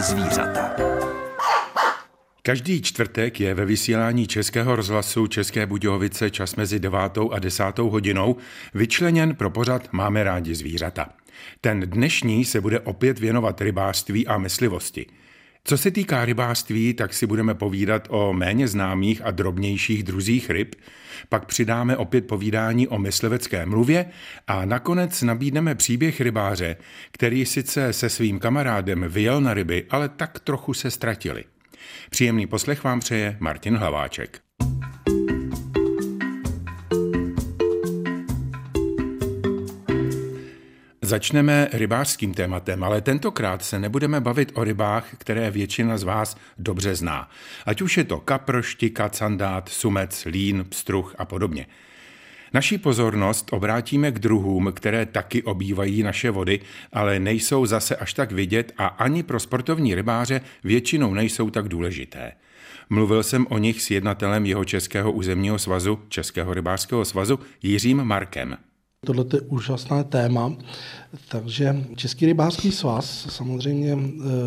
rádi zvířata. Každý čtvrtek je ve vysílání Českého rozhlasu České Budějovice čas mezi 9. a 10. hodinou vyčleněn pro pořad Máme rádi zvířata. Ten dnešní se bude opět věnovat rybářství a myslivosti. Co se týká rybářství, tak si budeme povídat o méně známých a drobnějších druzích ryb, pak přidáme opět povídání o myslivecké mluvě a nakonec nabídneme příběh rybáře, který sice se svým kamarádem vyjel na ryby, ale tak trochu se ztratili. Příjemný poslech vám přeje Martin Hlaváček. Začneme rybářským tématem, ale tentokrát se nebudeme bavit o rybách, které většina z vás dobře zná. Ať už je to kapr, štika, candát, sumec, lín, pstruh a podobně. Naši pozornost obrátíme k druhům, které taky obývají naše vody, ale nejsou zase až tak vidět a ani pro sportovní rybáře většinou nejsou tak důležité. Mluvil jsem o nich s jednatelem Jihočeského územního svazu, Českého rybářského svazu, Jiřím Markem. Tohle je úžasné téma, takže Český rybářský svaz samozřejmě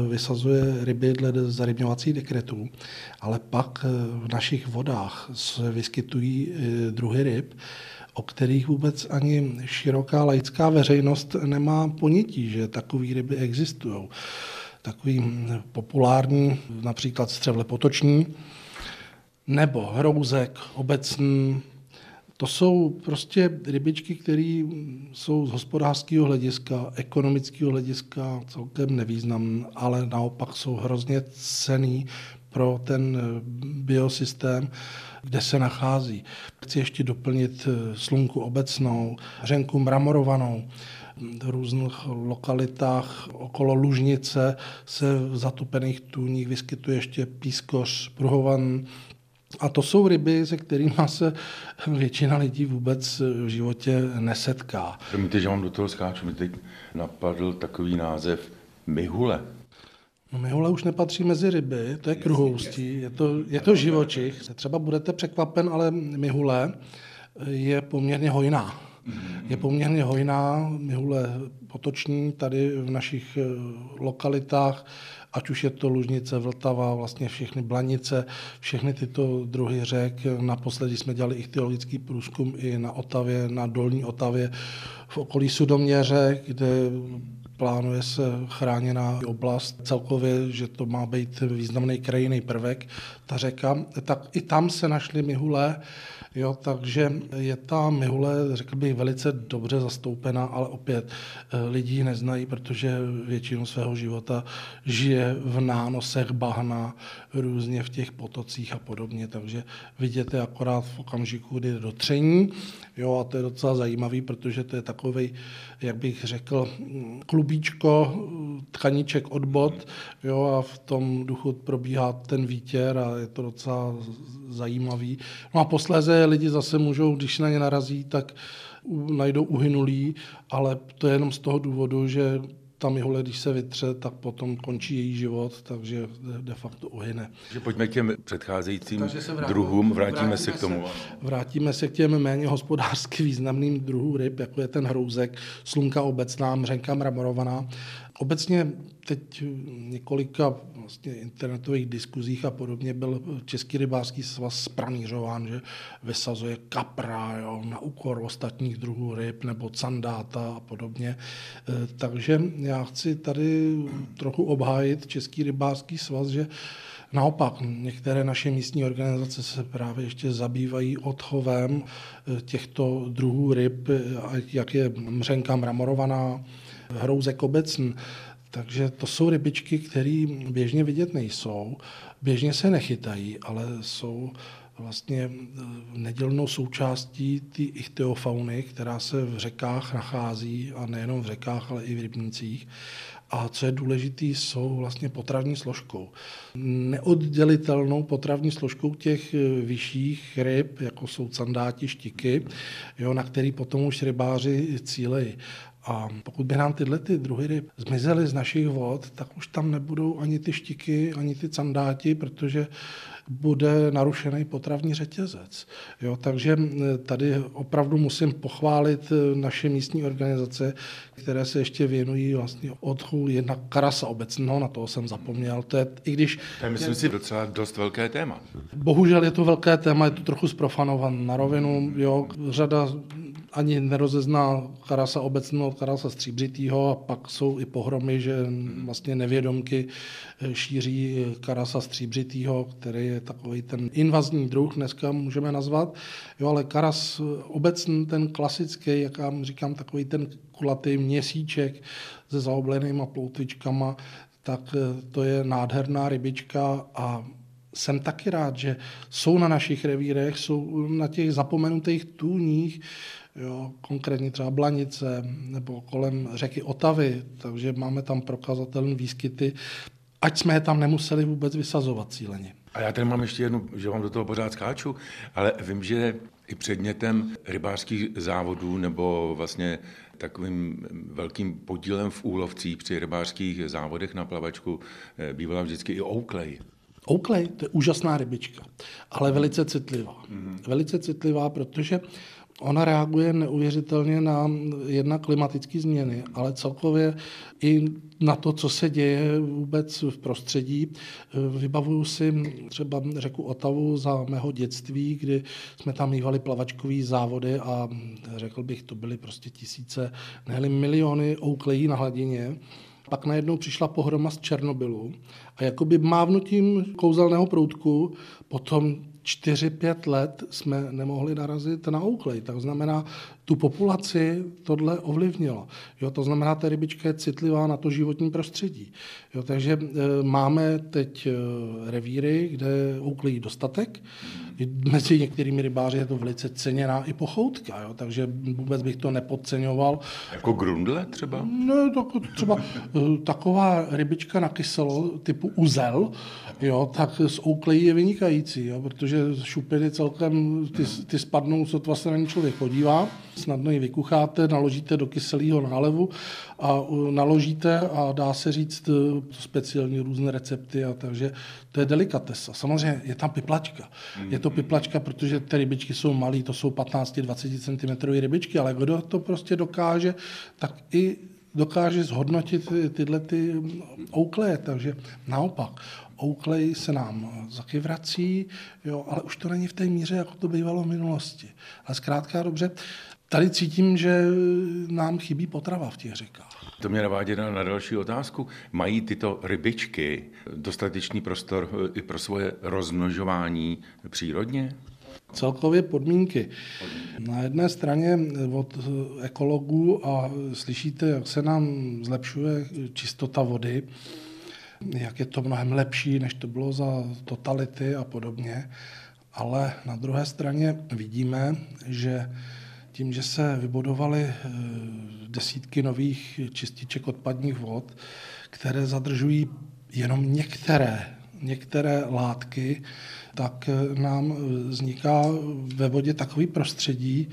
vysazuje ryby dle zarybňovacích dekretů, ale pak v našich vodách se vyskytují druhy ryb, o kterých vůbec ani široká laická veřejnost nemá ponětí, že takové ryby existují. Takový populární, například střevle potoční, nebo hrouzek obecný. To jsou prostě rybičky, které jsou z hospodářského hlediska, ekonomického hlediska celkem nevýznamné, ale naopak jsou hrozně cenný pro ten biosystém, kde se nachází. Chci ještě doplnit slunku obecnou, řenku mramorovanou. V různých lokalitách okolo Lužnice se v zatupených tůních vyskytuje ještě pískoř, pruhovan. A to jsou ryby, se kterými se většina lidí vůbec v životě nesetká. Promiňte, že vám do toho skáču, mi teď napadl takový název mihule. No, mihule už nepatří mezi ryby, to je kruhoustí, je to živočich. Třeba budete překvapen, ale mihule je poměrně hojná. Je poměrně hojná, mihule potoční tady v našich lokalitách, ať už je to Lužnice, Vltava, vlastně všechny Blanice, všechny tyto druhy řek. Naposledy jsme dělali ichtyologický průzkum i na Otavě, na Dolní Otavě, v okolí Sudoměře, kde plánuje se chráněná oblast celkově, že to má být významný krajinný prvek, ta řeka, tak i tam se našly mihule. Jo, takže je ta mihule, řekl bych, velice dobře zastoupena, ale opět lidi neznají, protože většinu svého života žije v nánosech bahna, různě v těch potocích a podobně, takže vidíte akorát v okamžiku, kdy do tření, jo, a to je docela zajímavý, protože to je takovej, jak bych řekl, klubíčko, tkaníček od bot, jo, a v tom duchu probíhá ten výtěr a je to docela zajímavý. No a posléze lidi zase můžou, když na ně narazí, tak najdou uhynulý, ale to je jenom z toho důvodu, že ta mihule, když se vytře, tak potom končí její život, takže de facto uhyne. Takže pojďme k těm předcházejícím druhům, vrátíme se k tomu. Vrátíme se k těm méně hospodářsky významným druhům ryb, jako je ten hrouzek, slunka obecná, mřenka mramorovaná. Obecně teď několika vlastně internetových diskuzích a podobně byl Český rybářský svaz pranířován, že vysazuje kapra, jo, na úkor ostatních druhů ryb nebo candáta a podobně. Takže já chci tady trochu obhájit Český rybářský svaz, že naopak, některé naše místní organizace se právě ještě zabývají odchovem těchto druhů ryb, jak je mřenka mramorovaná, hrouzek obecný. Takže to jsou rybičky, které běžně vidět nejsou, běžně se nechytají, ale jsou vlastně nedělnou součástí té ichtyofauny, která se v řekách nachází, a nejenom v řekách, ale i v rybnících. A co je důležité, jsou vlastně potravní složkou. Neoddělitelnou potravní složkou těch vyšších ryb, jako jsou candáti, štiky, jo, na který potom už rybáři cílejí. A pokud by nám tyhle ty druhy ryb zmizely z našich vod, tak už tam nebudou ani ty štiky, ani ty candáti, protože bude narušený potravní řetězec. Jo, takže tady opravdu musím pochválit naše místní organizace, které se ještě věnují vlastně odchůvu jednak karasa obecného, na toho jsem zapomněl. To je, i když... To je, myslím si, docela dost velké téma. Bohužel je to velké téma, je to trochu zprofanovan na rovinu. Jo, řada ani nerozezná karasa obecného od karasa stříbřitýho a pak jsou i pohromy, že vlastně nevědomky šíří karasa stříbřitýho, který je takový ten invazní druh, dneska můžeme nazvat. Jo, ale karas obecný, ten klasický, jak já říkám, takový ten kulatý měsíček se zaoblenýma ploutvičkama, tak to je nádherná rybička a jsem taky rád, že jsou na našich revírech, jsou na těch zapomenutých tůních, jo, konkrétně třeba Blanice nebo kolem řeky Otavy, takže máme tam prokazatelné výskyty, ať jsme je tam nemuseli vůbec vysazovat cíleně. A já tady mám ještě jednu, že vám do toho pořád skáču, ale vím, že i předmětem rybářských závodů nebo vlastně takovým velkým podílem v úlovcích při rybářských závodech na plavačku bývala vždycky i ouklej. Ouklej, to je úžasná rybička, ale velice citlivá. Mm-hmm. Velice citlivá, protože ona reaguje neuvěřitelně na jednak klimatické změny, ale celkově i na to, co se děje vůbec v prostředí. Vybavuju si třeba řeku Otavu za mého dětství, kdy jsme tam mívali plavačkový závody a řekl bych, to byly prostě tisíce, ne-li miliony ouklejí na hladině. Pak najednou přišla pohroma z Černobylu a jakoby mávnutím kouzelného proutku potom 4-5 let jsme nemohli narazit na ouklej. To znamená, tu populaci tohle ovlivnilo. Jo, to znamená, ta rybička je citlivá na to životní prostředí. Jo, takže máme teď revíry, kde ouklejí dostatek. Mezi některými rybáři je to velice ceněná i pochoutka, jo, takže vůbec bych to nepodceňoval. Jako grundle třeba? No, třeba taková rybička na kyselo typu uzel, jo, tak z ouklejí je vynikající, jo, protože šupiny celkem, ty spadnou, sotva se na ně člověk podívá. Snadno ji vykucháte, naložíte do kyselého nálevu a naložíte a dá se říct speciální různé recepty, a takže to je delikatesa. Samozřejmě je tam piplačka. Je to piplačka, protože ty rybičky jsou malé, to jsou 15-20 cm rybičky, ale kdo to prostě dokáže, tak i dokáže zhodnotit tyhle ty oukleje, takže naopak. Ouklej se nám taky vrací, jo, ale už to není v té míře, jako to bývalo v minulosti. Ale zkrátka dobře, tady cítím, že nám chybí potrava v těch řekách. To mě navádí na další otázku. Mají tyto rybičky dostatečný prostor i pro svoje rozmnožování přírodně? Celkově podmínky. Na jedné straně od ekologů a slyšíte, jak se nám zlepšuje čistota vody, jak je to mnohem lepší, než to bylo za totality a podobně. Ale na druhé straně vidíme, že tím, že se vybudovaly desítky nových čističek odpadních vod, které zadržují jenom některé látky, tak nám vzniká ve vodě takový prostředí,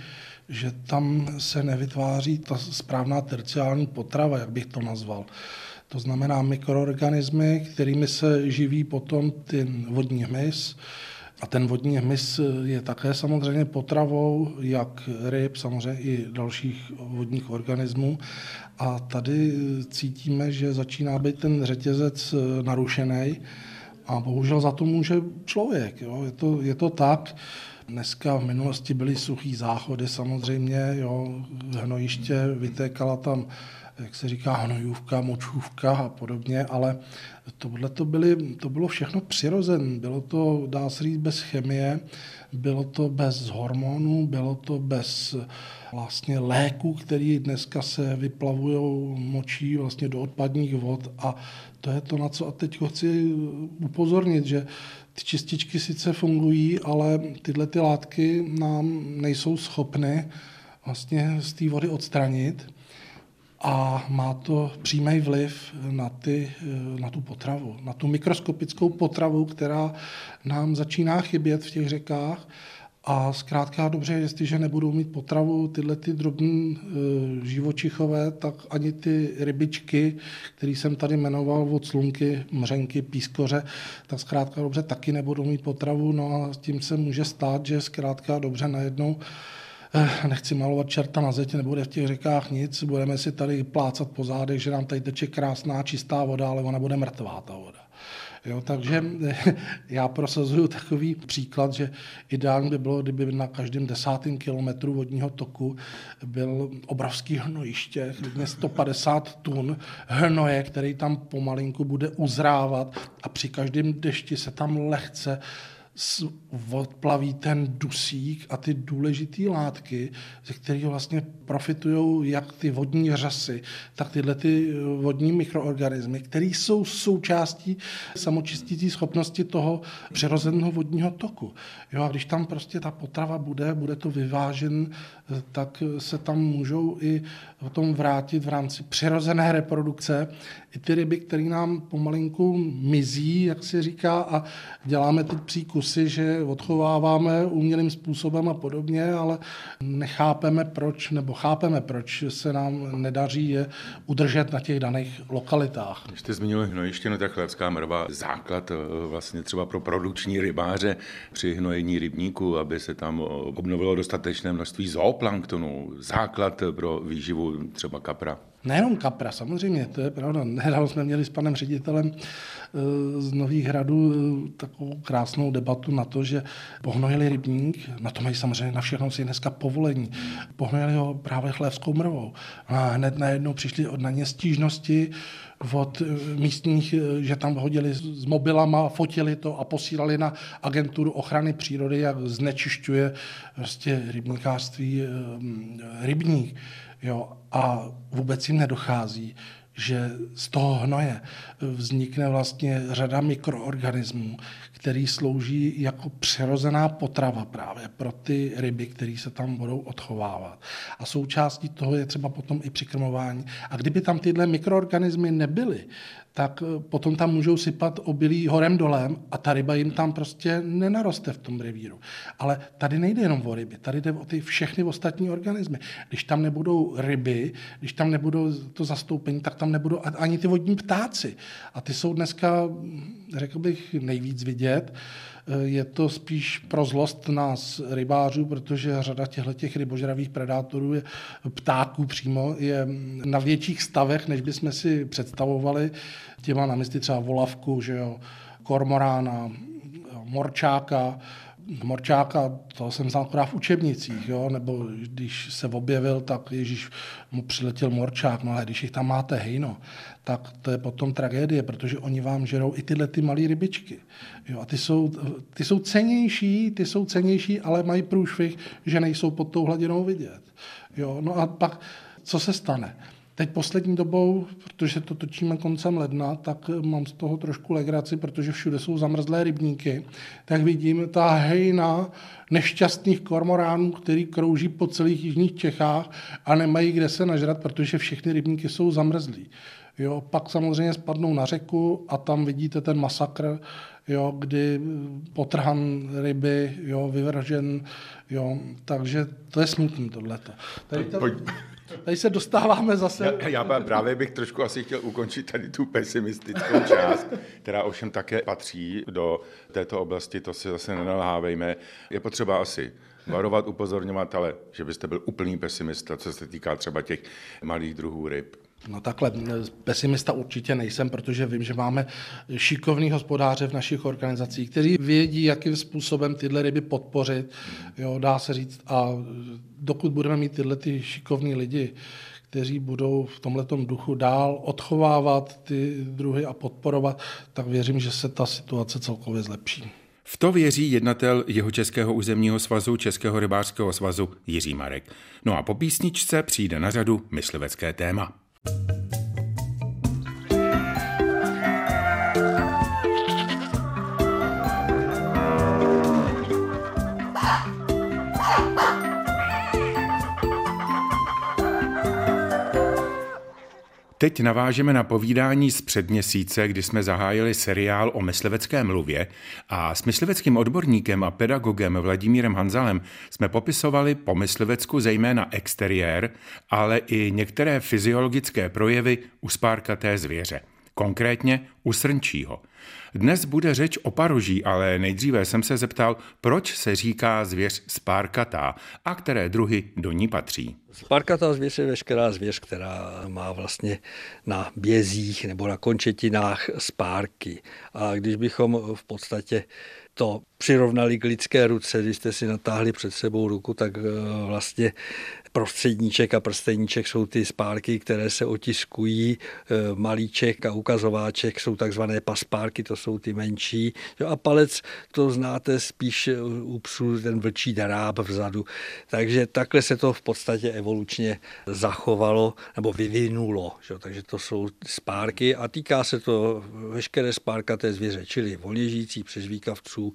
že tam se nevytváří ta správná terciální potrava, jak bych to nazval. To znamená mikroorganismy, kterými se živí potom ten vodní hmyz. A ten vodní hmyz je také samozřejmě potravou, jak ryb, samozřejmě i dalších vodních organismů. A tady cítíme, že začíná být ten řetězec narušený. A bohužel za to může člověk. Jo. Je to tak. Dneska v minulosti byly suchý záchody samozřejmě. Jo. Hnojiště, vytékala tam, jak se říká, hnojůvka, močůvka a podobně, ale to bylo všechno přirozené. Bylo to, dá se říct, bez chemie, bylo to bez hormonů, bylo to bez vlastně léků, které dneska se vyplavují močí vlastně do odpadních vod, a to je to, na co a teď chci upozornit, že ty čističky sice fungují, ale tyhle ty látky nám nejsou schopny vlastně z té vody odstranit. A má to přímý vliv na tu potravu, na tu mikroskopickou potravu, která nám začíná chybět v těch řekách. A zkrátka dobře, jestliže nebudou mít potravu tyhle ty drobní živočichové, tak ani ty rybičky, které jsem tady jmenoval, od slunky, mřenky, pískoře, tak zkrátka dobře taky nebudou mít potravu. No a s tím se může stát, že zkrátka dobře najednou, nechci malovat čerta na zeď, nebude v těch řekách nic, budeme si tady plácat po zádech, že nám tady teče krásná čistá voda, ale ona bude mrtvá ta voda. Jo, takže já prosazuju takový příklad, že ideálně by bylo, kdyby na každém 10. kilometru vodního toku byl obrovský hnojiště, klidně 150 tun hnoje, který tam pomalinku bude uzrávat a při každém dešti se tam lehce odplaví ten dusík a ty důležité látky, ze kterých vlastně profitují jak ty vodní řasy, tak tyhle ty vodní mikroorganismy, které jsou součástí samočistící schopnosti toho přirozeného vodního toku. Jo, a když tam prostě ta potrava bude to vyvážen, tak se tam můžou i potom vrátit v rámci přirozené reprodukce i ty ryby, které nám pomalinku mizí, jak se říká, a děláme teď příkus, že odchováváme umělým způsobem a podobně, ale nechápeme proč, nebo chápeme proč se nám nedaří je udržet na těch daných lokalitách. Když jste zmínil hnojiště, no tak chlebská mrva, základ vlastně třeba pro produkční rybáře při hnojení rybníku, aby se tam obnovilo dostatečné množství zooplanktonu, základ pro výživu třeba kapra. Nejenom kapra, samozřejmě, to je pravda. Nedávno jsme měli s panem ředitelem z Nových Hradů takovou krásnou debatu na to, že pohnojili rybník, na to mají samozřejmě na všechno si dneska povolení, pohnojili ho právě chlévskou mrvou. A hned najednou přišli na ně stížnosti od místních, že tam hodili s mobilama, fotili to a posílali na agenturu ochrany přírody, jak znečišťuje prostě rybníkářství rybník. Jo, a vůbec jim nedochází, že z toho hnoje vznikne vlastně řada mikroorganismů, který slouží jako přirozená potrava právě pro ty ryby, které se tam budou odchovávat. A součástí toho je třeba potom i přikrmování. A kdyby tam tyhle mikroorganismy nebyly, tak potom tam můžou sypat obilí horem dolem a ta ryba jim tam prostě nenaroste v tom revíru. Ale tady nejde jenom o ryby, tady jde o ty všechny ostatní organismy. Když tam nebudou ryby, když tam nebudou to zastoupení, tak tam nebudou ani ty vodní ptáci. A ty jsou dneska, řekl bych, nejvíc vidět. Je to spíš pro zlost nás rybářů, protože řada těch rybožravých predátorů, ptáků přímo, je na větších stavech, než bychom si představovali. Tě má na mysli třeba volavku, že jo, kormorána, morčáka, to jsem znal akorát v učebnicích, jo? Nebo když se objevil, tak ježíš, mu přiletěl morčák, no ale když jich tam máte hejno, tak to je potom tragédie, protože oni vám žerou i tyhle ty malé rybičky. Jo? A ty jsou cenější, ale mají průšvih, že nejsou pod tou hladinou vidět. Jo? No a pak, co se stane? Teď poslední dobou, protože to točíme koncem ledna, tak mám z toho trošku legraci, protože všude jsou zamrzlé rybníky, tak vidím ta hejna nešťastných kormoránů, který krouží po celých jižních Čechách a nemají kde se nažrat, protože všechny rybníky jsou zamrzlí. Jo, pak samozřejmě spadnou na řeku a tam vidíte ten masakr, jo, kdy potrhan ryby, jo, vyvržen, jo, takže to je smutný tohleto. Tady se dostáváme zase... Já právě bych trošku asi chtěl ukončit tady tu pesimistickou část, která ovšem také patří do této oblasti, to si zase nenalhávejme. Je potřeba asi varovat, upozorňovat, ale že byste byl úplný pesimista, co se týká třeba těch malých druhů ryb. No takhle, pesimista určitě nejsem, protože vím, že máme šikovný hospodáře v našich organizacích, kteří vědí, jakým způsobem tyhle ryby podpořit, jo, dá se říct. A dokud budeme mít tyhle ty šikovní lidi, kteří budou v tomhletom duchu dál odchovávat ty druhy a podporovat, tak věřím, že se ta situace celkově zlepší. V to věří jednatel Jihočeského územního svazu Českého rybářského svazu Jiří Marek. No a po písničce přijde na řadu myslivecké téma. Teď navážeme na povídání z předměsíce, kdy jsme zahájili seriál o myslivecké mluvě a s mysliveckým odborníkem a pedagogem Vladimírem Hanzalem jsme popisovali po myslivecku zejména exteriér, ale i některé fyziologické projevy u spárkaté zvěře, konkrétně u srnčího. Dnes bude řeč o paroží, ale nejdříve jsem se zeptal, proč se říká zvěř spárkatá a které druhy do ní patří. Spárkatá zvěř je veškerá zvěř, která má vlastně na bězích nebo na končetinách spárky. A když bychom v podstatě to přirovnali k lidské ruce, když jste si natáhli před sebou ruku, tak vlastně prostředníček a prsteníček jsou ty spárky, které se otiskují, malíček a ukazováček jsou takzvané paspárky, to jsou ty menší, a palec, to znáte spíš u psů, ten vlčí dráb vzadu. Takže takhle se to v podstatě evolučně zachovalo nebo vyvinulo, takže to jsou spárky a týká se to veškeré spárkaté zvěře, čili volněžijící přežvíkavců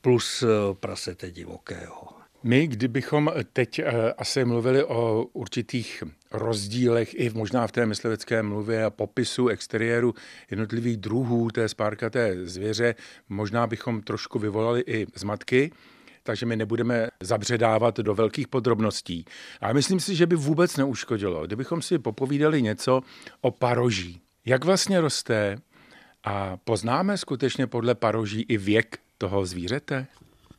plus prasete divokého. My, kdybychom teď asi mluvili o určitých rozdílech i možná v té myslivecké mluvě a popisu exteriéru jednotlivých druhů té spárkaté zvěře, možná bychom trošku vyvolali i zmatky, takže my nebudeme zabředávat do velkých podrobností. A myslím si, že by vůbec neuškodilo, kdybychom si popovídali něco o paroží. Jak vlastně roste a poznáme skutečně podle paroží i věk toho zvířete?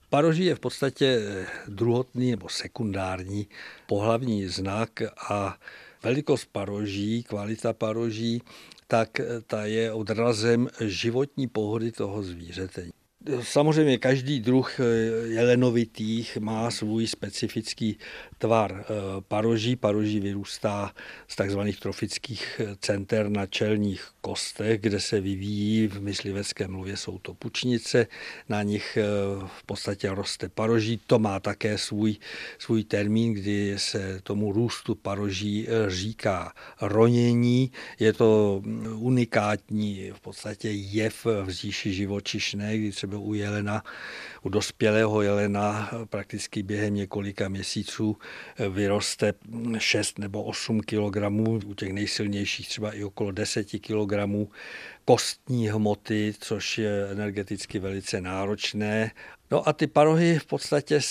Paroží je v podstatě druhotný nebo sekundární pohlavní znak a velikost paroží, kvalita paroží, tak ta je odrazem životní pohody toho zvířete. Samozřejmě každý druh jelenovitých má svůj specifický tvar paroží. Paroží vyrůstá z takzvaných trofických center na čelních kostech, kde se vyvíjí, v myslivecké mluvě jsou to pučnice, na nich v podstatě roste paroží. To má také svůj termín, kdy se tomu růstu paroží říká ronění. Je to unikátní v podstatě jev v říši živočišné, kdy třeba u jelena, u dospělého jelena prakticky během několika měsíců vyroste 6 nebo 8 kilogramů, u těch nejsilnějších třeba i okolo 10 kilogramů kostní hmoty, což je energeticky velice náročné. No a ty parohy v podstatě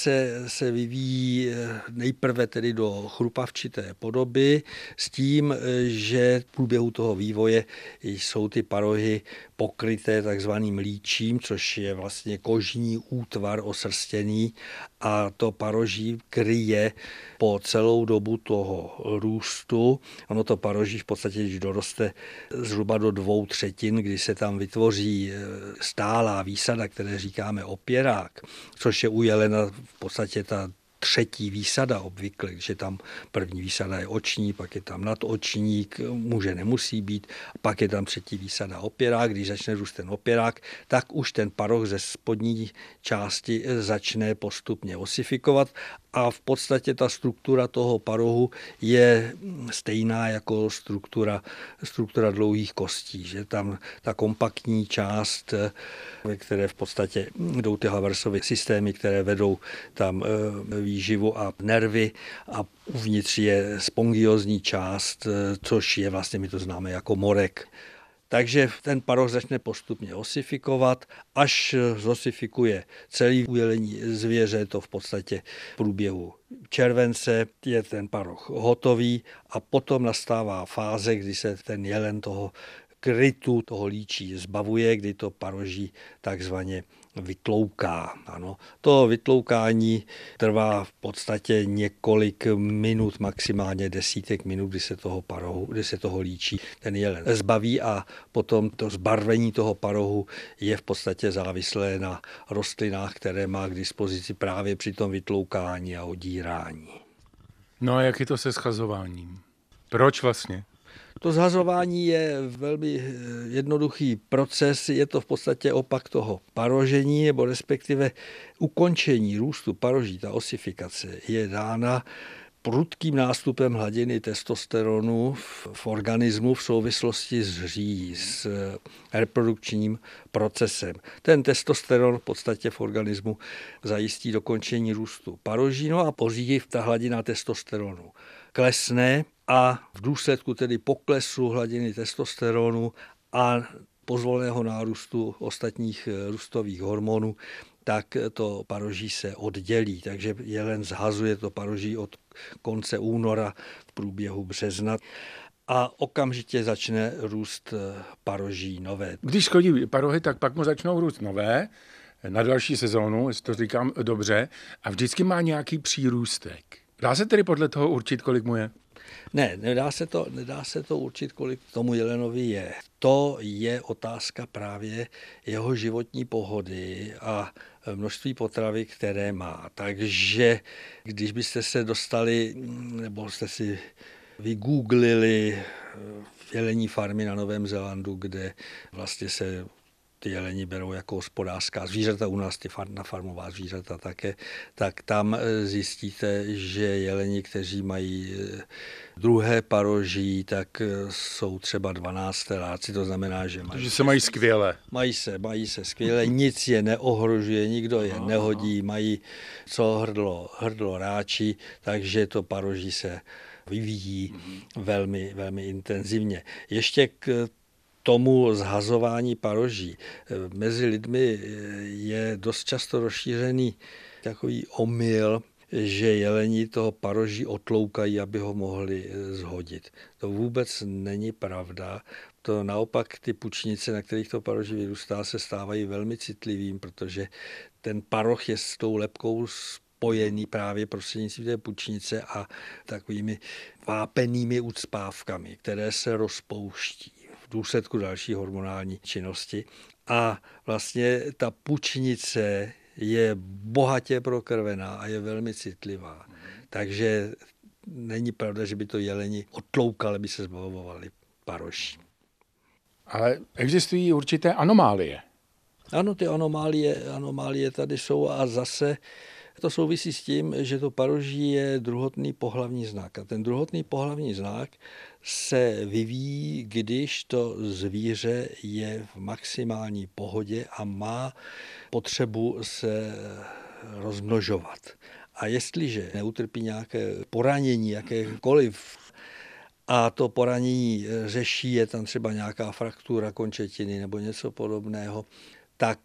se vyvíjí nejprve tedy do chrupavčité podoby s tím, že v průběhu toho vývoje jsou ty parohy pokryté takzvaným líčím, což je vlastně kožní útvar osrstěný a to paroží kryje po celou dobu toho růstu. Ono to paroží v podstatě, když doroste zhruba do 2/3, kdy se tam vytvoří stálá výsada, které říkáme opěrák, což je u jelena v podstatě ta třetí výsada obvykle, že tam první výsada je oční, pak je tam nadočník, může nemusí být, pak je tam třetí výsada opěrák, když začne růst ten opěrák, tak už ten paroh ze spodní části začne postupně osifikovat a v podstatě ta struktura toho parohu je stejná jako struktura dlouhých kostí, že tam ta kompaktní část, ve které v podstatě jdou ty Haversovy systémy, které vedou tam výživu a nervy a uvnitř je spongiozní část, což je vlastně, my to známe jako morek. Takže ten paroh začne postupně osifikovat, až zosifikuje celý ujelení zvěře, to v podstatě v průběhu července je ten paroh hotový a potom nastává fáze, kdy se ten jelen toho krytu, toho líčí zbavuje, kdy to paroží takzvaně vytlouká. Ano. To vytloukání trvá v podstatě několik minut, maximálně desítek minut, kdy se toho parohu, kdy se toho líčí ten jelen zbaví a potom to zbarvení toho parohu je v podstatě závislé na rostlinách, které má k dispozici právě při tom vytloukání a odírání. No a jak je to se shazováním? Proč vlastně? To zhazování je velmi jednoduchý proces, je to v podstatě opak toho parožení, nebo respektive ukončení růstu paroží, ta osifikace je dána prudkým nástupem hladiny testosteronu v organismu v souvislosti s hří, s reprodukčním procesem. Ten testosteron v podstatě v organismu zajistí dokončení růstu paroží, no a po hří ta hladina testosteronu klesne a v důsledku tedy poklesu hladiny testosteronu a pozvolného nárůstu ostatních růstových hormonů, tak to paroží se oddělí. Takže jelen zhazuje to paroží od konce února v průběhu března a okamžitě začne růst paroží nové. Když schodí parohy, tak pak mu začnou růst nové na další sezónu, jestli to říkám dobře, a vždycky má nějaký přírůstek. Dá se tedy podle toho určit, kolik mu je? Ne, nedá se to určit, kolik tomu jelenovi je. To je otázka právě jeho životní pohody a množství potravy, které má. Takže když byste se dostali, nebo jste si vygooglili jelení farmy na Novém Zélandu, kde vlastně se ty jeleni berou jako hospodářská zvířata, u nás ty farmová zvířata také, tak tam zjistíte, že jeleni, kteří mají druhé paroží, tak jsou třeba 12 ráci, to znamená, že mají... se mají skvěle. Mají se skvěle, nic je neohrožuje, nikdo je nehodí, mají co hrdlo ráčí, takže to paroží se vyvíjí velmi, velmi intenzivně. Ještě k tomu zhazování paroží. Mezi lidmi je dost často rozšířený takový omyl, že jeleni toho paroží otloukají, aby ho mohli zhodit. To vůbec není pravda. To naopak ty pučnice, na kterých to paroží vyrůstá, se stávají velmi citlivým, protože ten paroch je s tou lebkou spojený právě prostřednictvím té pučnice a takovými vápenými ucpávkami, které se rozpouští důsledku další hormonální činnosti. A vlastně ta pučnice je bohatě prokrvená a je velmi citlivá. Takže není pravda, že by to jeleni otloukali, by se zbavovali paroží. Ale existují určité anomálie. Ano, ty anomálie tady jsou a zase to souvisí s tím, že to paroží je druhotný pohlavní znak. A ten druhotný pohlavní znak se vyvíjí, když to zvíře je v maximální pohodě a má potřebu se rozmnožovat. A jestliže neutrpí nějaké poranění, jakékoliv, a to poranění řeší, je tam třeba nějaká fraktura končetiny nebo něco podobného, tak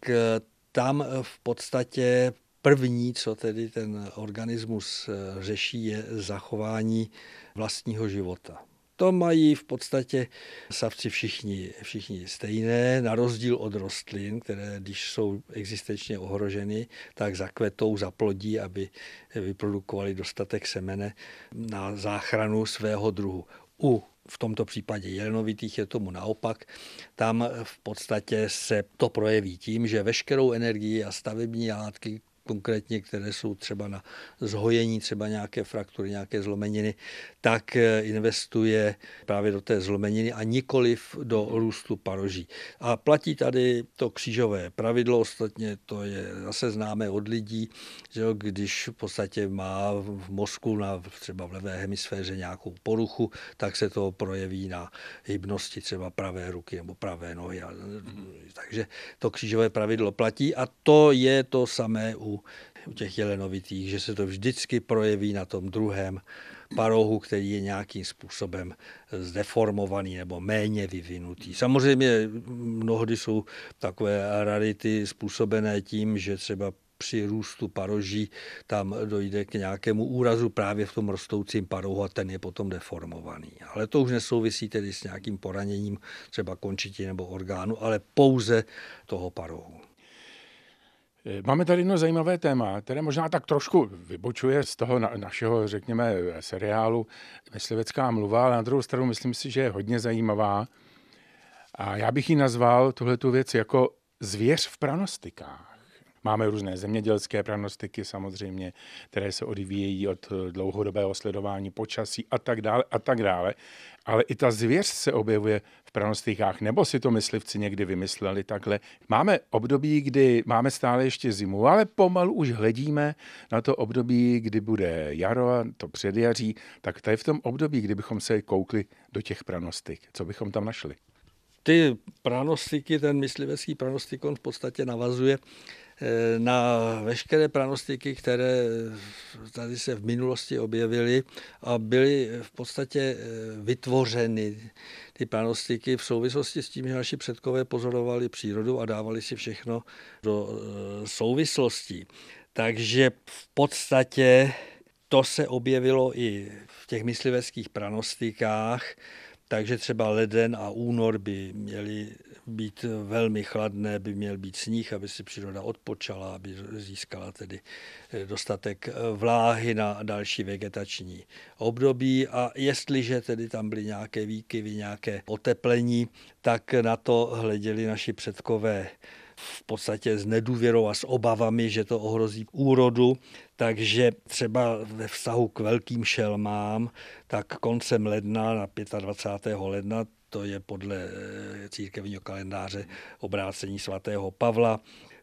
tam v podstatě první, co tedy ten organismus řeší, je zachování vlastního života. To mají v podstatě savci všichni stejné, na rozdíl od rostlin, které když jsou existenčně ohroženy, tak zakvetou, zaplodí, aby vyprodukovali dostatek semene na záchranu svého druhu. V tomto případě jelenovitých je tomu naopak. Tam v podstatě se to projeví tím, že veškerou energii a stavební látky, konkrétně které jsou třeba na zhojení, třeba nějaké fraktury, nějaké zlomeniny, tak investuje právě do té zlomeniny a nikoliv do růstu paroží. A platí tady to křížové pravidlo, ostatně to je zase známé od lidí, že když v podstatě má v mozku, třeba v levé hemisféře nějakou poruchu, tak se to projeví na hybnosti třeba pravé ruky nebo pravé nohy. Takže to křížové pravidlo platí a to je to samé u těch jelenovitých, že se to vždycky projeví na tom druhém parohu, který je nějakým způsobem zdeformovaný nebo méně vyvinutý. Samozřejmě mnohdy jsou takové rarity způsobené tím, že třeba při růstu paroží tam dojde k nějakému úrazu právě v tom rostoucím parohu a ten je potom deformovaný. Ale to už nesouvisí tedy s nějakým poraněním třeba končití nebo orgánu, ale pouze toho parohu. Máme tady jedno zajímavé téma, které možná tak trošku vybočuje z toho našeho, řekněme, seriálu Myslivecká mluva, ale na druhou stranu myslím si, že je hodně zajímavá. A já bych ji nazval tuhletu věc jako zvěř v pranostikách. Máme různé zemědělské pranostiky samozřejmě, které se odvíjejí od dlouhodobého sledování počasí a tak dále. Ale i ta zvěř se objevuje v pranostikách, nebo si to myslivci někdy vymysleli takhle. Máme období, kdy máme stále ještě zimu, ale pomalu už hledíme na to období, kdy bude jaro a to předjaří. Tak tady v tom období, kdybychom se koukli do těch pranostik, co bychom tam našli? Ty pranostiky, ten myslivecký pranostikon v podstatě navazuje na veškeré pranostiky, které tady se v minulosti objevily a byly v podstatě vytvořeny ty pranostiky v souvislosti s tím, že naši předkové pozorovali přírodu a dávali si všechno do souvislostí. Takže v podstatě to se objevilo i v těch mysliveckých pranostikách, takže třeba leden a únor by měly být velmi chladné, by měl být sníh, aby si příroda odpočala, aby získala tedy dostatek vláhy na další vegetační období. A jestliže tedy tam byly nějaké výkyvy, nějaké oteplení, tak na to hleděli naši předkové v podstatě s nedůvěrou a s obavami, že to ohrozí úrodu. Takže třeba ve vztahu k velkým šelmám, tak koncem ledna, na 25. ledna, to je podle církevního kalendáře obrácení svatého Pavla,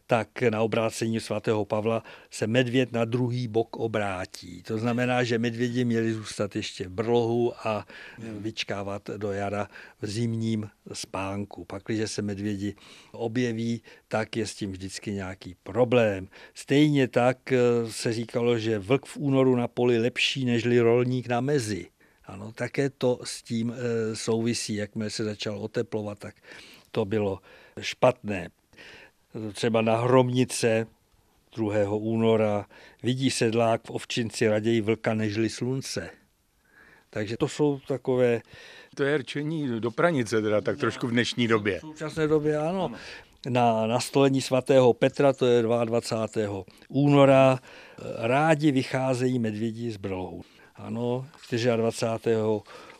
tak na obrácení svatého Pavla se medvěd na druhý bok obrátí. To znamená, že medvědi měli zůstat ještě v brlohu a vyčkávat do jara v zimním spánku. Pakliže se medvědi objeví, tak je s tím vždycky nějaký problém. Stejně tak se říkalo, že vlk v únoru na poli lepší nežli rolník na mezi. Ano, také to s tím souvisí. Jakmile se začalo oteplovat, tak to bylo špatné. Třeba na Hromnice 2. února vidí sedlák v ovčinci raději vlka nežli slunce. Takže to jsou takové... To je rčení do pranice teda tak trošku v dnešní době. V současné době ano. Na nastolení svatého Petra, to je 22. února, rádi vycházejí medvědi z brlohu. Ano, 24.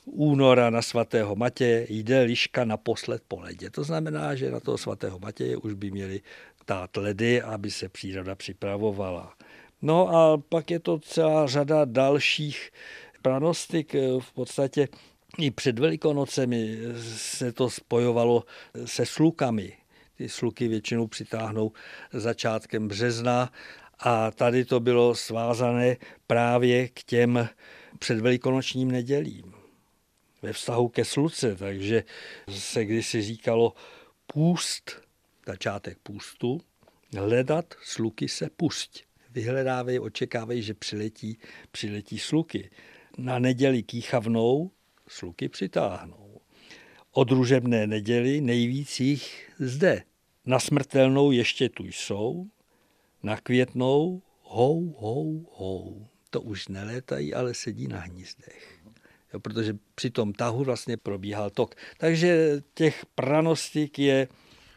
února na svatého Matěje jde liška naposled po ledě. To znamená, že na toho svatého Matěje už by měly tát ledy, aby se příroda připravovala. No a pak je to celá řada dalších pranostik. V podstatě i před Velikonocemi se to spojovalo se slukami. Ty sluky většinou přitáhnou začátkem března a tady to bylo svázané právě k těm předvelikonočním nedělím. Ve vztahu ke sluce, takže se kdysi říkalo půst, začátek půstu, hledat sluky se pusť. Vyhledávej, očekávej, že přiletí sluky. Na neděli kýchavnou sluky přitáhnou. O družebné neděli nejvíc jich zde. Na smrtelnou ještě tu jsou, na květnou hou, hou, hou. To už nelétají, ale sedí na hnízdech. Jo, protože při tom tahu vlastně probíhal tok. Takže těch pranostik je...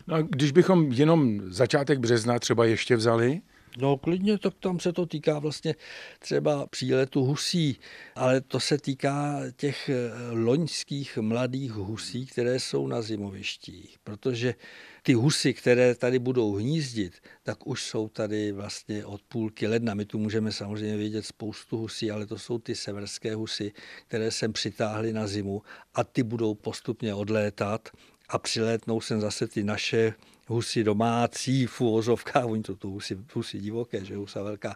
No a když bychom jenom začátek března třeba ještě vzali? No klidně, tak tam se to týká vlastně třeba příletu husí, ale to se týká těch loňských mladých husí, které jsou na zimovištích, protože ty husy, které tady budou hnízdit, tak už jsou tady vlastně od půlky ledna. My tu můžeme samozřejmě vidět spoustu husí, ale to jsou ty severské husy, které sem přitáhly na zimu a ty budou postupně odlétat a přilétnou sem zase ty naše husy domácí, fůvozovka, oni to tu husy divoké, že husa velká,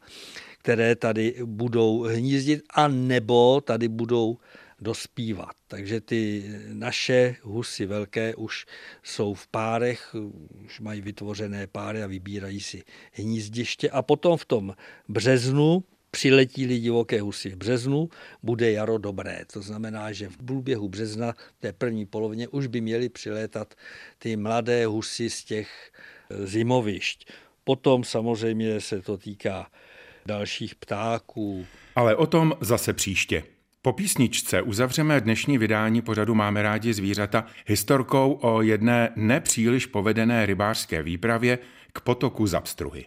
které tady budou hnízdit a nebo tady budou dospívat. Takže ty naše husy velké už jsou v párech, už mají vytvořené páry a vybírají si hnízdiště. A potom v tom březnu, přiletí divoké husy v březnu, bude jaro dobré. To znamená, že v průběhu března, té první polovině, už by měly přilétat ty mladé husy z těch zimovišť. Potom samozřejmě se to týká dalších ptáků. Ale o tom zase příště. Po písničce uzavřeme dnešní vydání pořadu Máme rádi zvířata historkou o jedné nepříliš povedené rybářské výpravě k potoku Zapstruhy.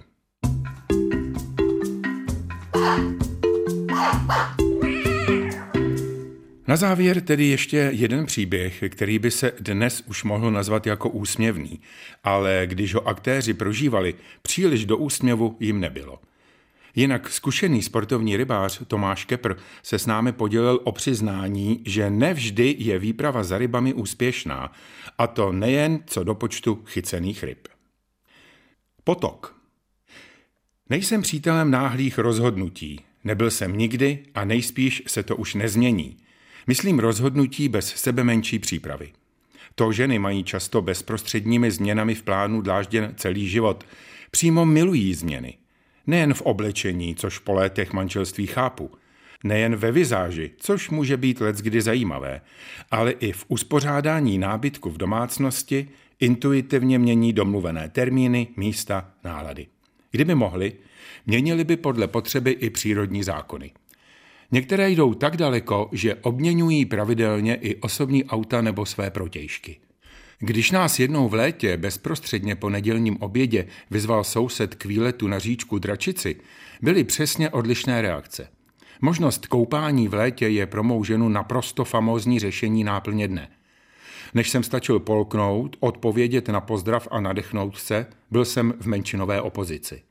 Na závěr tedy ještě jeden příběh, který by se dnes už mohl nazvat jako úsměvný, ale když ho aktéři prožívali, příliš do úsměvu jim nebylo. Jinak zkušený sportovní rybář Tomáš Kepr se s námi podělil o přiznání, že nevždy je výprava za rybami úspěšná, a to nejen co do počtu chycených ryb. Potok. Nejsem přítelem náhlých rozhodnutí. Nebyl jsem nikdy a nejspíš se to už nezmění. Myslím rozhodnutí bez sebemenší přípravy. To ženy mají často bezprostředními změnami v plánu dlážděn celý život. přímo milují změny. Nejen v oblečení, což po létech manželství chápu, nejen ve vizáži, což může být leckdy zajímavé, ale i v uspořádání nábytku v domácnosti intuitivně mění domluvené termíny, místa, nálady. Kdyby mohli, měnili by podle potřeby i přírodní zákony. Některé jdou tak daleko, že obměňují pravidelně i osobní auta nebo své protějšky. Když nás jednou v létě bezprostředně po nedělním obědě vyzval soused k výletu na říčku Dračici, byly přesně odlišné reakce. Možnost koupání v létě je pro mou ženu naprosto famózní řešení náplně dne. Než jsem stačil polknout, odpovědět na pozdrav a nadechnout se, byl jsem v menšinové opozici.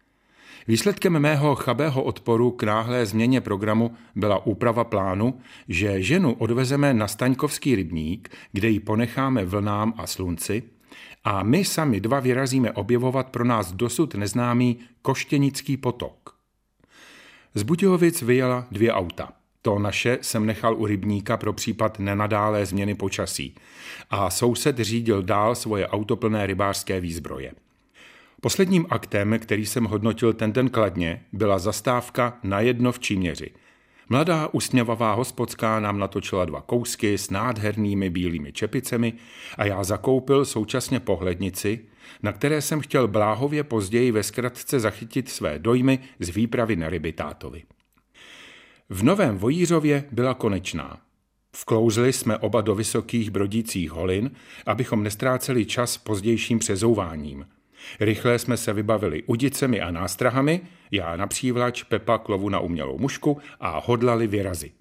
Výsledkem mého chabého odporu k náhlé změně programu byla úprava plánu, že ženu odvezeme na Staňkovský rybník, kde ji ponecháme vlnám a slunci, a my sami dva vyrazíme objevovat pro nás dosud neznámý Koštěnický potok. Z Budějovic vyjela 2 auta. To naše jsem nechal u rybníka pro případ nenadálé změny počasí a soused řídil dál svoje auto plné rybářské výzbroje. Posledním aktem, který jsem hodnotil ten den kladně, byla zastávka na jedno v Číměři. Mladá usměvavá hospodská nám natočila 2 kousky s nádhernými bílými čepicemi a já zakoupil současně pohlednici, na které jsem chtěl bláhově později ve zkratce zachytit své dojmy z výpravy na ryby tátovi. V Novém Vojířově byla konečná. Vklouzli jsme oba do vysokých brodících holin, abychom nestráceli čas pozdějším přezouváním. Rychle jsme se vybavili udicemi a nástrahami, já na přívlač, Pepa klovu na umělou mušku a hodlali vyrazit.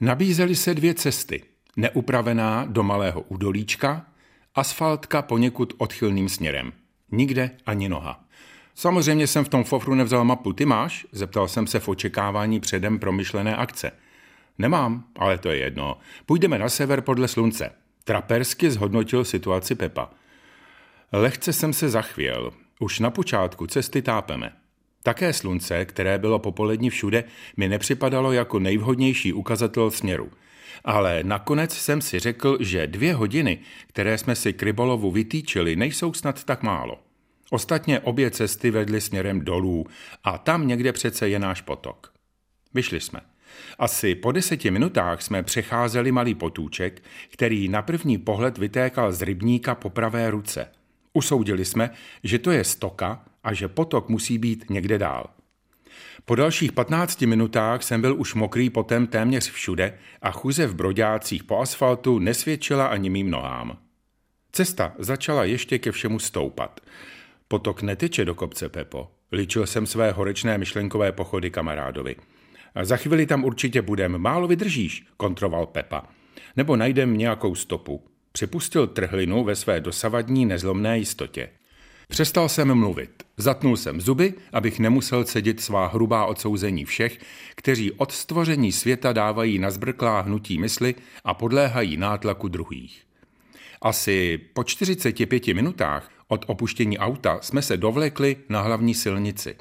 Nabízely se 2 cesty, neupravená do malého údolíčka, asfaltka poněkud odchylným směrem. Nikde ani noha. Samozřejmě jsem v tom fofru nevzal mapu. Ty máš? Zeptal jsem se v očekávání předem promyšlené akce. Nemám, ale to je jedno. Půjdeme na sever podle slunce. Trapersky zhodnotil situaci Pepa. Lehce jsem se zachvěl. Už na počátku cesty tápeme. Také slunce, které bylo popolední všude, mi nepřipadalo jako nejvhodnější ukazatel směru. Ale nakonec jsem si řekl, že 2 hodiny, které jsme si k rybolovu vytýčili, nejsou snad tak málo. Ostatně obě cesty vedly směrem dolů a tam někde přece je náš potok. Vyšli jsme. Asi po 10 minutách jsme přecházeli malý potůček, který na první pohled vytékal z rybníka po pravé ruce. Usoudili jsme, že to je stoka a že potok musí být někde dál. Po dalších 15 minutách jsem byl už mokrý potem téměř všude a chůze v broďácích po asfaltu nesvědčila ani mým nohám. Cesta začala ještě ke všemu stoupat. Potok neteče do kopce, Pepo. Líčil jsem své horečné myšlenkové pochody kamarádovi. Za chvíli tam určitě budem, málo vydržíš, kontroval Pepa. Nebo najdem nějakou stopu. Připustil trhlinu ve své dosavadní nezlomné jistotě. Přestal jsem mluvit. Zatnul jsem zuby, abych nemusel cedit svá hrubá odsouzení všech, kteří od stvoření světa dávají na zbrklá hnutí mysli a podléhají nátlaku druhých. Asi po 45 minutách od opuštění auta jsme se dovlekli na hlavní silnici.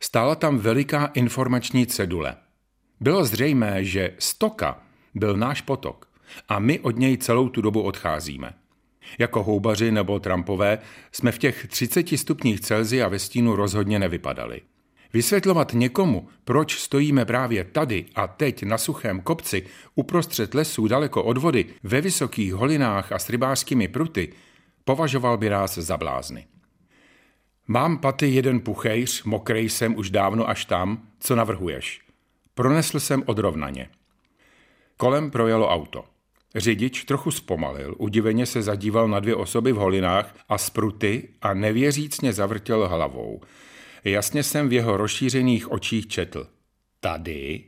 Stála tam veliká informační cedule. Bylo zřejmé, že stoka byl náš potok a my od něj celou tu dobu odcházíme. Jako houbaři nebo trampové jsme v těch 30 stupních Celsia ve stínu rozhodně nevypadali. Vysvětlovat někomu, proč stojíme právě tady a teď na suchém kopci uprostřed lesů daleko od vody, ve vysokých holinách a s rybářskými pruty, považoval by nás za blázny. Mám paty 1 puchejř, mokrej jsem už dávno až tam, co navrhuješ. Pronesl jsem odrovnaně. Kolem projelo auto. Řidič trochu zpomalil, udiveně se zadíval na 2 osoby v holinách a z pruty a nevěřícně zavrtěl hlavou. Jasně jsem v jeho rozšířených očích četl. Tady?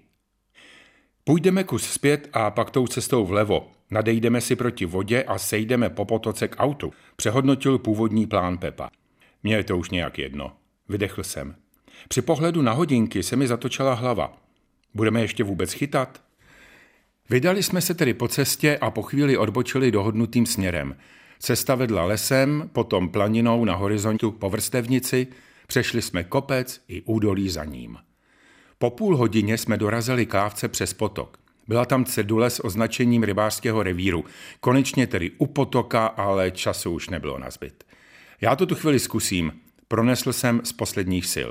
Půjdeme kus zpět a pak tou cestou vlevo. Nadejdeme si proti vodě a sejdeme po potoce k autu, přehodnotil původní plán Pepa. Mně je to už nějak jedno. Vydechl jsem. Při pohledu na hodinky se mi zatočila hlava. Budeme ještě vůbec chytat? Vydali jsme se tedy po cestě a po chvíli odbočili dohodnutým směrem. Cesta vedla lesem, potom planinou na horizontu po vrstevnici, přešli jsme kopec i údolí za ním. Po půl hodině jsme dorazili k lávce přes potok. Byla tam cedule s označením rybářského revíru. Konečně tedy u potoka, ale času už nebylo nazbyt. Já to tu chvíli zkusím. pronesl jsem z posledních sil.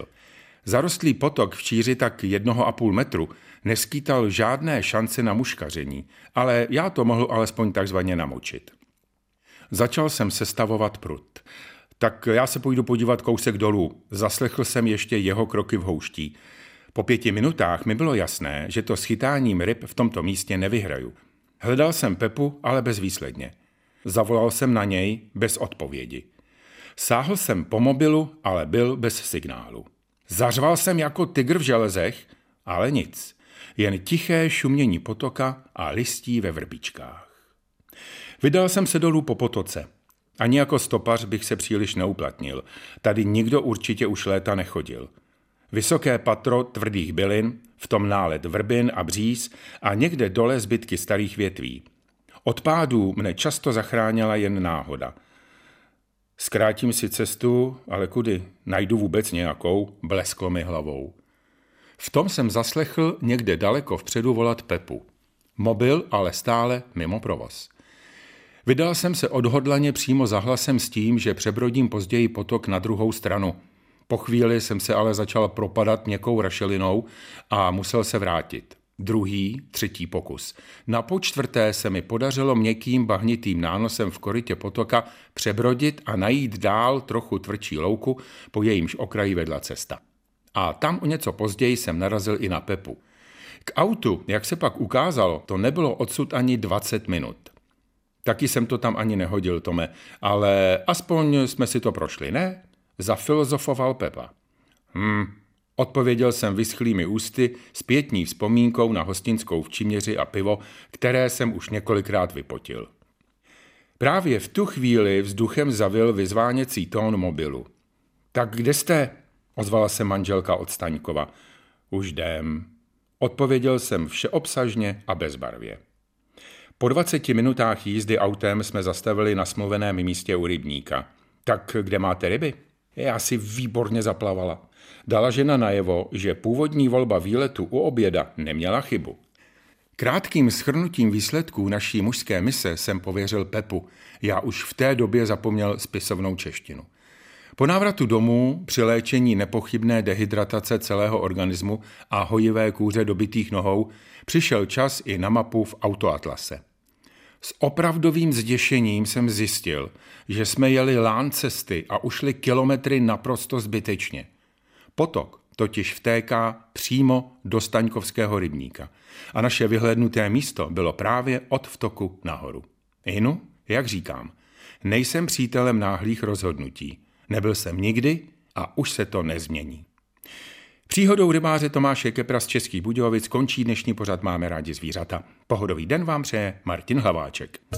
Zarostlý potok v šíři tak 1,5 metru neskýtal žádné šance na muškaření, ale já to mohl alespoň takzvaně namočit. Začal jsem sestavovat prut. Tak já se půjdu podívat kousek dolů. Zaslechl jsem ještě jeho kroky v houští. Po 5 minutách mi bylo jasné, že to s chytáním ryb v tomto místě nevyhraju. Hledal jsem Pepu, ale bezvýsledně. Zavolal jsem na něj bez odpovědi. Sáhl jsem po mobilu, ale byl bez signálu. Zařval jsem jako tygr v železech, ale nic. Jen tiché šumění potoka a listí ve vrbičkách. Vydal jsem se dolů po potoce. Ani jako stopař bych se příliš neuplatnil. Tady nikdo určitě už léta nechodil. Vysoké patro tvrdých bylin, v tom nálet vrbin a bříz a někde dole zbytky starých větví. Od pádů mne často zachránila jen náhoda. Zkrátím si cestu, ale kudy? Najdu vůbec nějakou? Blesklo mi hlavou. V tom jsem zaslechl někde daleko vpředu volat Pepu. Mobil ale stále mimo provoz. Vydal jsem se odhodlaně přímo za hlasem s tím, že přebrodím později potok na druhou stranu. Po chvíli jsem se ale začal propadat měkkou rašelinou a musel se vrátit. 2., 3. pokus. Na počtvrté se mi podařilo měkkým bahnitým nánosem v korytě potoka přebrodit a najít dál trochu tvrdší louku, po jejímž okraji vedla cesta. A tam o něco později jsem narazil i na Pepu. K autu, jak se pak ukázalo, to nebylo odsud ani 20 minut. Taky jsem to tam ani nehodil, Tome, ale aspoň jsme si to prošli, ne? Zafilozofoval Pepa. Odpověděl jsem vyschlými ústy s pětní vzpomínkou na hostinskou v Číměři a pivo, které jsem už několikrát vypotil. Právě v tu chvíli vzduchem zavil vyzváněcí tón mobilu. Tak kde jste? Ozvala se manželka od Staňkova. Už jdem. Odpověděl jsem všeobsažně a bezbarvě. Po 20 minutách jízdy autem jsme zastavili na smluveném místě u rybníka. Tak kde máte ryby? Já si výborně zaplavala. Dala žena najevo, že původní volba výletu u oběda neměla chybu. Krátkým shrnutím výsledků naší mužské mise jsem pověřil Pepu. Já už v té době zapomněl spisovnou češtinu. Po návratu domů, při léčení nepochybné dehydratace celého organismu a hojivé kůře dobitých nohou, přišel čas i na mapu v autoatlase. S opravdovým zděšením jsem zjistil, že jsme jeli lán cesty a ušli kilometry naprosto zbytečně. Potok totiž vtéká přímo do Staňkovského rybníka a naše vyhlédnuté místo bylo právě od vtoku nahoru. Jinu, jak říkám, nejsem přítelem náhlých rozhodnutí. Nebyl jsem nikdy a už se to nezmění. Příhodou rybáře Tomáše Kepra z Českých Budějovic končí dnešní pořad Máme rádi zvířata. Pohodový den vám přeje Martin Hlaváček.